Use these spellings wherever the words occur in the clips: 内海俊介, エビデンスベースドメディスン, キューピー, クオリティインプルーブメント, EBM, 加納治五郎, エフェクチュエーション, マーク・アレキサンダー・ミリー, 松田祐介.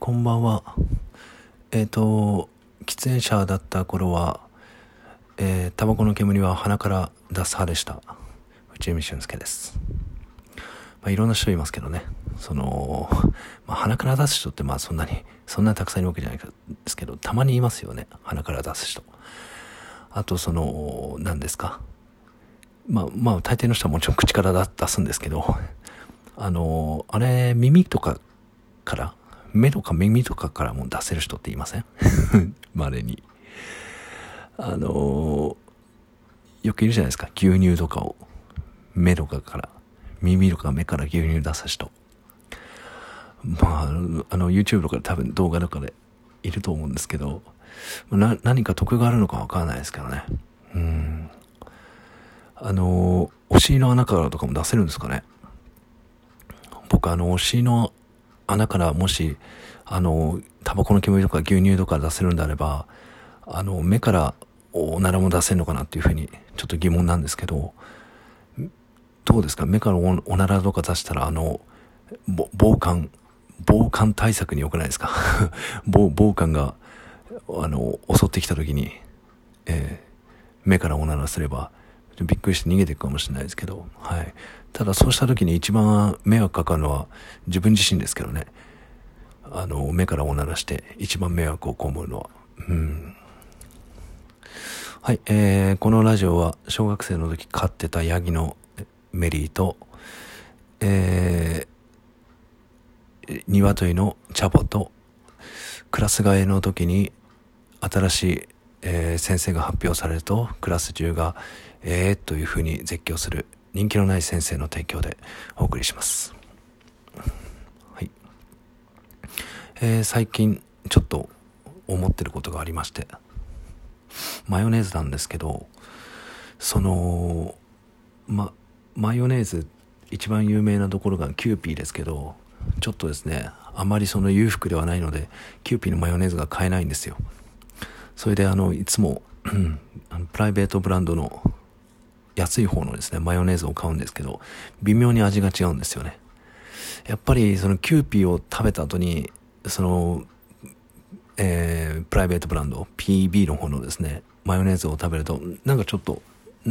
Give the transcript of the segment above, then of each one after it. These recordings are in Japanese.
こんばんは。喫煙者だった頃は、タバコの煙は鼻から出す派でした。内海俊介です。いろんな人いますけどね。鼻から出す人ってそんなにたくさんいるわけじゃないですけど、たまにいますよね。鼻から出す人。あと何ですか。大抵の人はもちろん口から出すんですけど、あれ耳とかから。目とか耳とかからも出せる人っていません？稀に。よくいるじゃないですか。牛乳とかを目とかから、耳とか目から牛乳出す人。YouTube とかで多分動画とかでいると思うんですけど、何か得があるのかわからないですけどね。お尻の穴からとかも出せるんですかね。僕お尻の穴からもしタバコの煙とか牛乳とか出せるんであれば目からおならも出せるのかなっていうふうにちょっと疑問なんですけど、どうですか？目からおならとか出したら防寒対策に良くないですか？防寒が襲ってきた時に、目からおならすればびっくりして逃げていくかもしれないですけど、はい。ただそうした時に一番迷惑かかるのは自分自身ですけどね。目からおならして一番迷惑を被るのは。はい、このラジオは小学生の時飼ってたヤギのメリーと、鶏のチャボと、クラス替えの時に新しい先生が発表されるとクラス中がというふうに絶叫する人気のない先生の提供でお送りします。はい、最近ちょっと思ってることがありまして、マヨネーズなんですけど、マヨネーズ一番有名なところがキューピーですけど、ちょっとですねあまり裕福ではないのでキューピーのマヨネーズが買えないんですよ。それでいつもプライベートブランドの安い方のですねマヨネーズを買うんですけど、微妙に味が違うんですよね。やっぱりキューピーを食べた後にプライベートブランド PB の方のですねマヨネーズを食べるとなんかちょっと違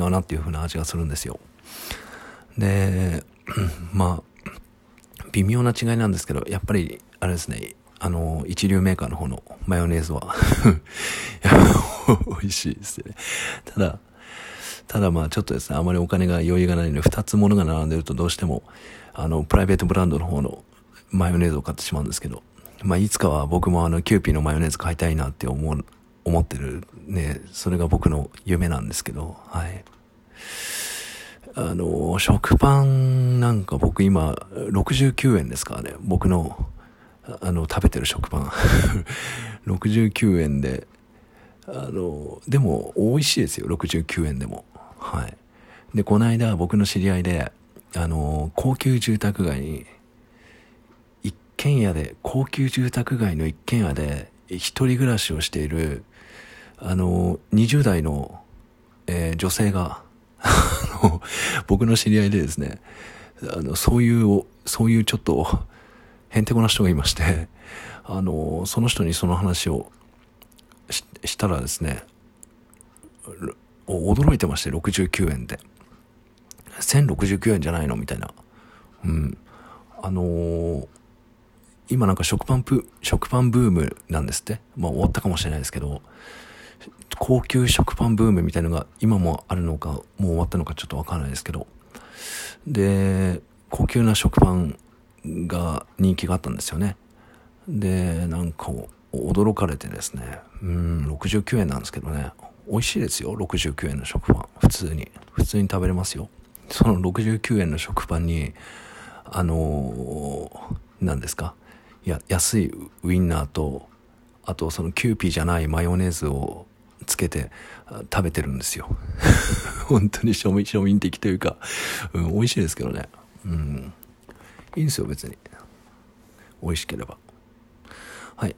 うなっていう風な味がするんですよ。で微妙な違いなんですけど、やっぱりあれですね、一流メーカーの方のマヨネーズは美味しいですね。ただちょっとですね、あまりお金が余裕がないので、二つものが並んでるとどうしても、プライベートブランドの方のマヨネーズを買ってしまうんですけど、いつかは僕もキューピーのマヨネーズ買いたいなって思ってるね、それが僕の夢なんですけど、はい。食パンなんか僕今、69円ですからね、僕の食べてる食パン69円ででも美味しいですよ、69円でも。はい。でこの間僕の知り合いで高級住宅街に一軒家で高級住宅街の一軒家で一人暮らしをしている20代の、女性が僕の知り合いでですね、そういうちょっとへんてこな人がいまして、その人にその話を したらですね、驚いてまして、69円で。1069円じゃないのみたいな。うん。今なんか食パンブームなんですって。終わったかもしれないですけど、高級食パンブームみたいなのが今もあるのか、もう終わったのかちょっとわからないですけど。で、高級な食パン、が人気があったんですよね。でなんか驚かれてですね、69円なんですけどね、美味しいですよ69円の食パン、普通に食べれますよ。その69円の食パンに何ですか、安いウインナーと、あとキューピーじゃないマヨネーズをつけて食べてるんですよ本当に庶民的というか、美味しいですけどね。いいんですよ別に、美味しければ。はい。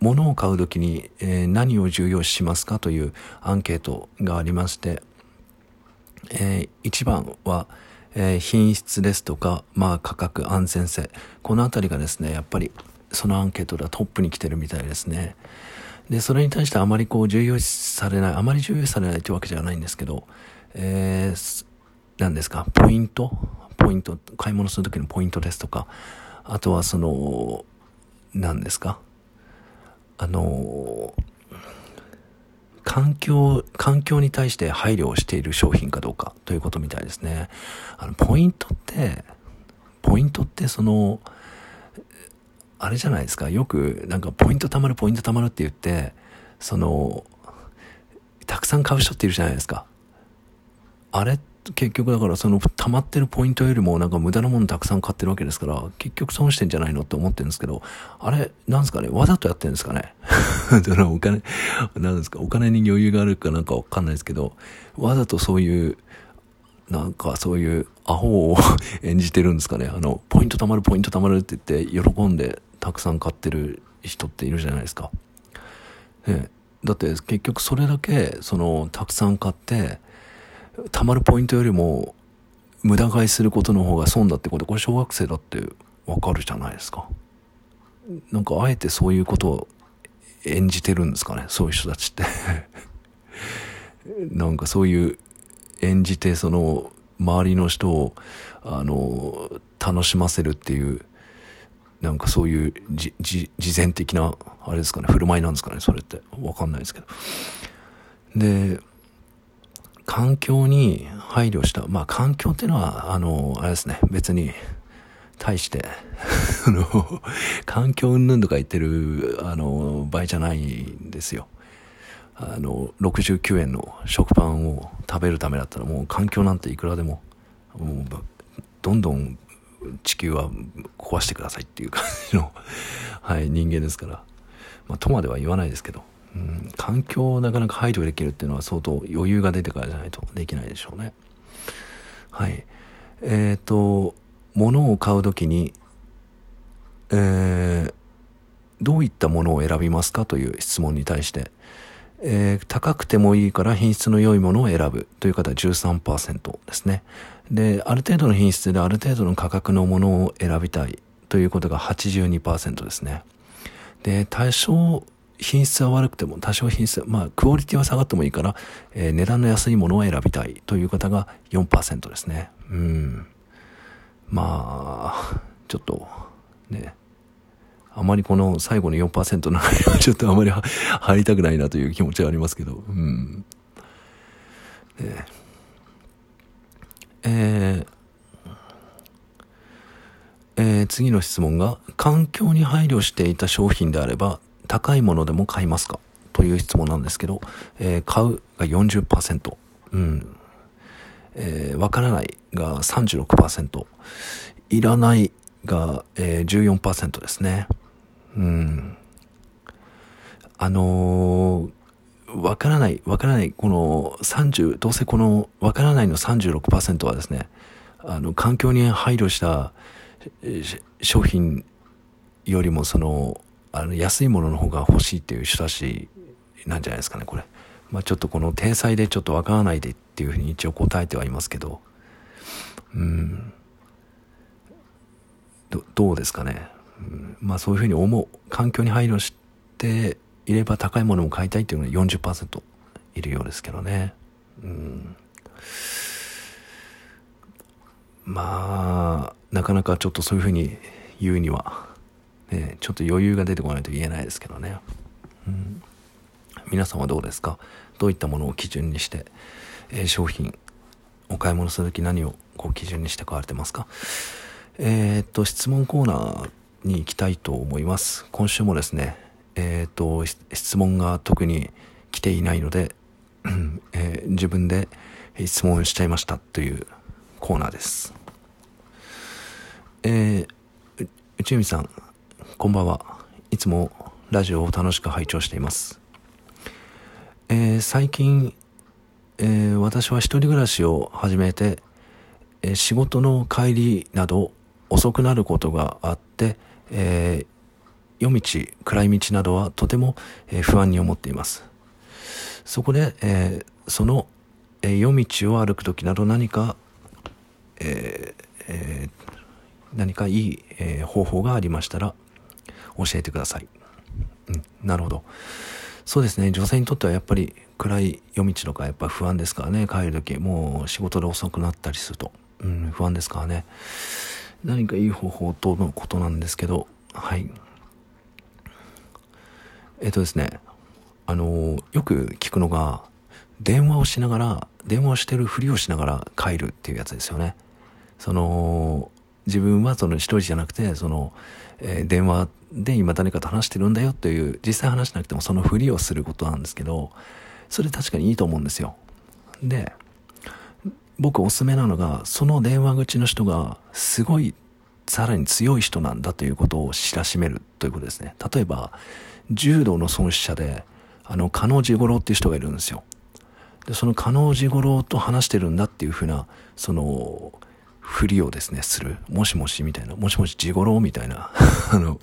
物を買うときに、何を重要視しますかというアンケートがありまして、1番は、品質ですとか、価格、安全性、このあたりがですね、やっぱりそのアンケートではトップに来てるみたいですね。で、それに対してあまりこう重要視されないというわけじゃないんですけど、何ですか、ポイント、買い物するときのポイントですとか、あとはその、何ですか、環境に対して配慮をしている商品かどうかということみたいですね。ポイントってその、あれじゃないですか、よくなんかポイント貯まるって言って、その、たくさん買う人っているじゃないですか。あれ結局だからその溜まってるポイントよりもなんか無駄なものたくさん買ってるわけですから結局損してんじゃないのって思ってるんですけど、あれなんですかね、わざとやってるんですかねお金なんですか、お金に余裕があるかなんかわかんないですけど、わざとそういうなんかそういうアホを演じてるんですかね。ポイント貯まるって言って喜んでたくさん買ってる人っているじゃないですか、ね、だって結局それだけそのたくさん買ってたまるポイントよりも無駄買いすることの方が損だってこと、これ小学生だってわかるじゃないですか。なんかあえてそういうことを演じてるんですかね、そういう人たちってなんかそういう演じてその周りの人を楽しませるっていう、なんかそういう慈善的なあれですかね、振る舞いなんですかね、それってわかんないですけど。で、環境に配慮した。環境っていうのは、あれですね、別に、対して、環境云々とか言ってる、場合じゃないんですよ。69円の食パンを食べるためだったら、もう環境なんていくらでも、もう、どんどん地球は壊してくださいっていう感じの、はい、人間ですから。とまでは言わないですけど。環境をなかなか配慮できるっていうのは相当余裕が出てからじゃないとできないでしょうね。はい。物を買うときに、どういったものを選びますかという質問に対して、高くてもいいから品質の良いものを選ぶという方は 13% ですね。で、ある程度の品質である程度の価格のものを選びたいということが 82% ですね。で、多少品質は悪くても、クオリティは下がってもいいから、値段の安いものを選びたいという方が 4% ですね。ちょっと、ね、あまりこの最後の 4% の中にはちょっとあまり入りたくないなという気持ちはありますけど、ね次の質問が、環境に配慮していた商品であれば、高いものでも買いますかという質問なんですけど、買うが 40%、わからないが 36%、いらないが、14% ですね。わからないこの30、どうせこのわからないの 36% はですね、環境に配慮した商品よりもその安いものの方が欲しいっていう人たちなんじゃないですかね、これ。ちょっとこの体裁でちょっとわからないでっていうふうに一応答えてはいますけど、どうですかね。そういうふうに思う、環境に配慮していれば高いものも買いたいっていうのは 40% いるようですけどね。なかなかちょっとそういうふうに言うにはちょっと余裕が出てこないと言えないですけどね、皆さんはどうですか。どういったものを基準にして、商品お買い物するとき何をこう基準にして買われてますか。質問コーナーに行きたいと思います。今週もですね、質問が特に来ていないので、自分で質問しちゃいましたというコーナーです。内海さんこんばんは。いつもラジオを楽しく拝聴しています。最近、私は一人暮らしを始めて、仕事の帰りなど遅くなることがあって、夜道、暗い道などはとても、不安に思っています。そこで、その、夜道を歩くときなど何か何かいい、方法がありましたら教えてください。なるほど。そうですね、女性にとってはやっぱり暗い夜道とかやっぱ不安ですからね。帰る時もう仕事で遅くなったりすると、不安ですからね。何かいい方法とのことなんですけど、はい。ですね、よく聞くのが電話をしてるふりをしながら帰るっていうやつですよね。自分は一人じゃなくて電話で今誰かと話してるんだよという、実際話しなくてもそのふりをすることなんですけど、それ確かにいいと思うんですよ。で、僕おすすめなのが、その電話口の人がすごいさらに強い人なんだということを知らしめるということですね。例えば柔道の創始者で加納治五郎っていう人がいるんですよ。で、その加納治五郎と話してるんだっていうふうなふりをですねする、もしもしみたいな、もしもし治五郎みたいな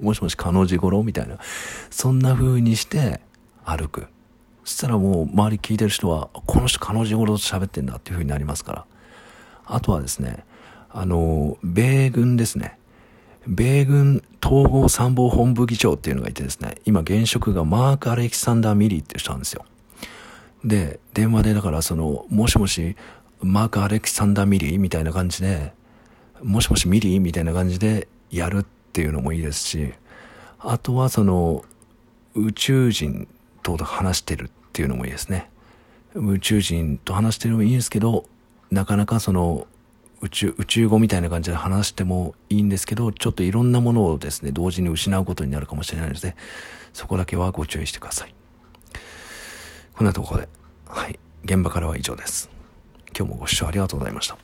もしもし加納治五郎みたいな、そんな風にして歩く。そしたらもう周り聞いてる人は、この人加納治五郎と喋ってんだっていう風になりますから。あとはですね、米軍ですね、米軍統合参謀本部議長っていうのがいてですね、今現職がマーク・アレキサンダー・ミリーっていう人なんですよ。で、電話でだからもしもしマーク・アレキサンダー・ミリーみたいな感じで、もしもしミリーみたいな感じでやるっていうのもいいですし、あとは宇宙人と話してるっていうのもいいですね。宇宙人と話してるのもいいんですけど、なかなか宇宙語みたいな感じで話してもいいんですけど、ちょっといろんなものをですね同時に失うことになるかもしれないので、そこだけはご注意してください。こんなところで、はい、現場からは以上です。今日もご視聴ありがとうございました。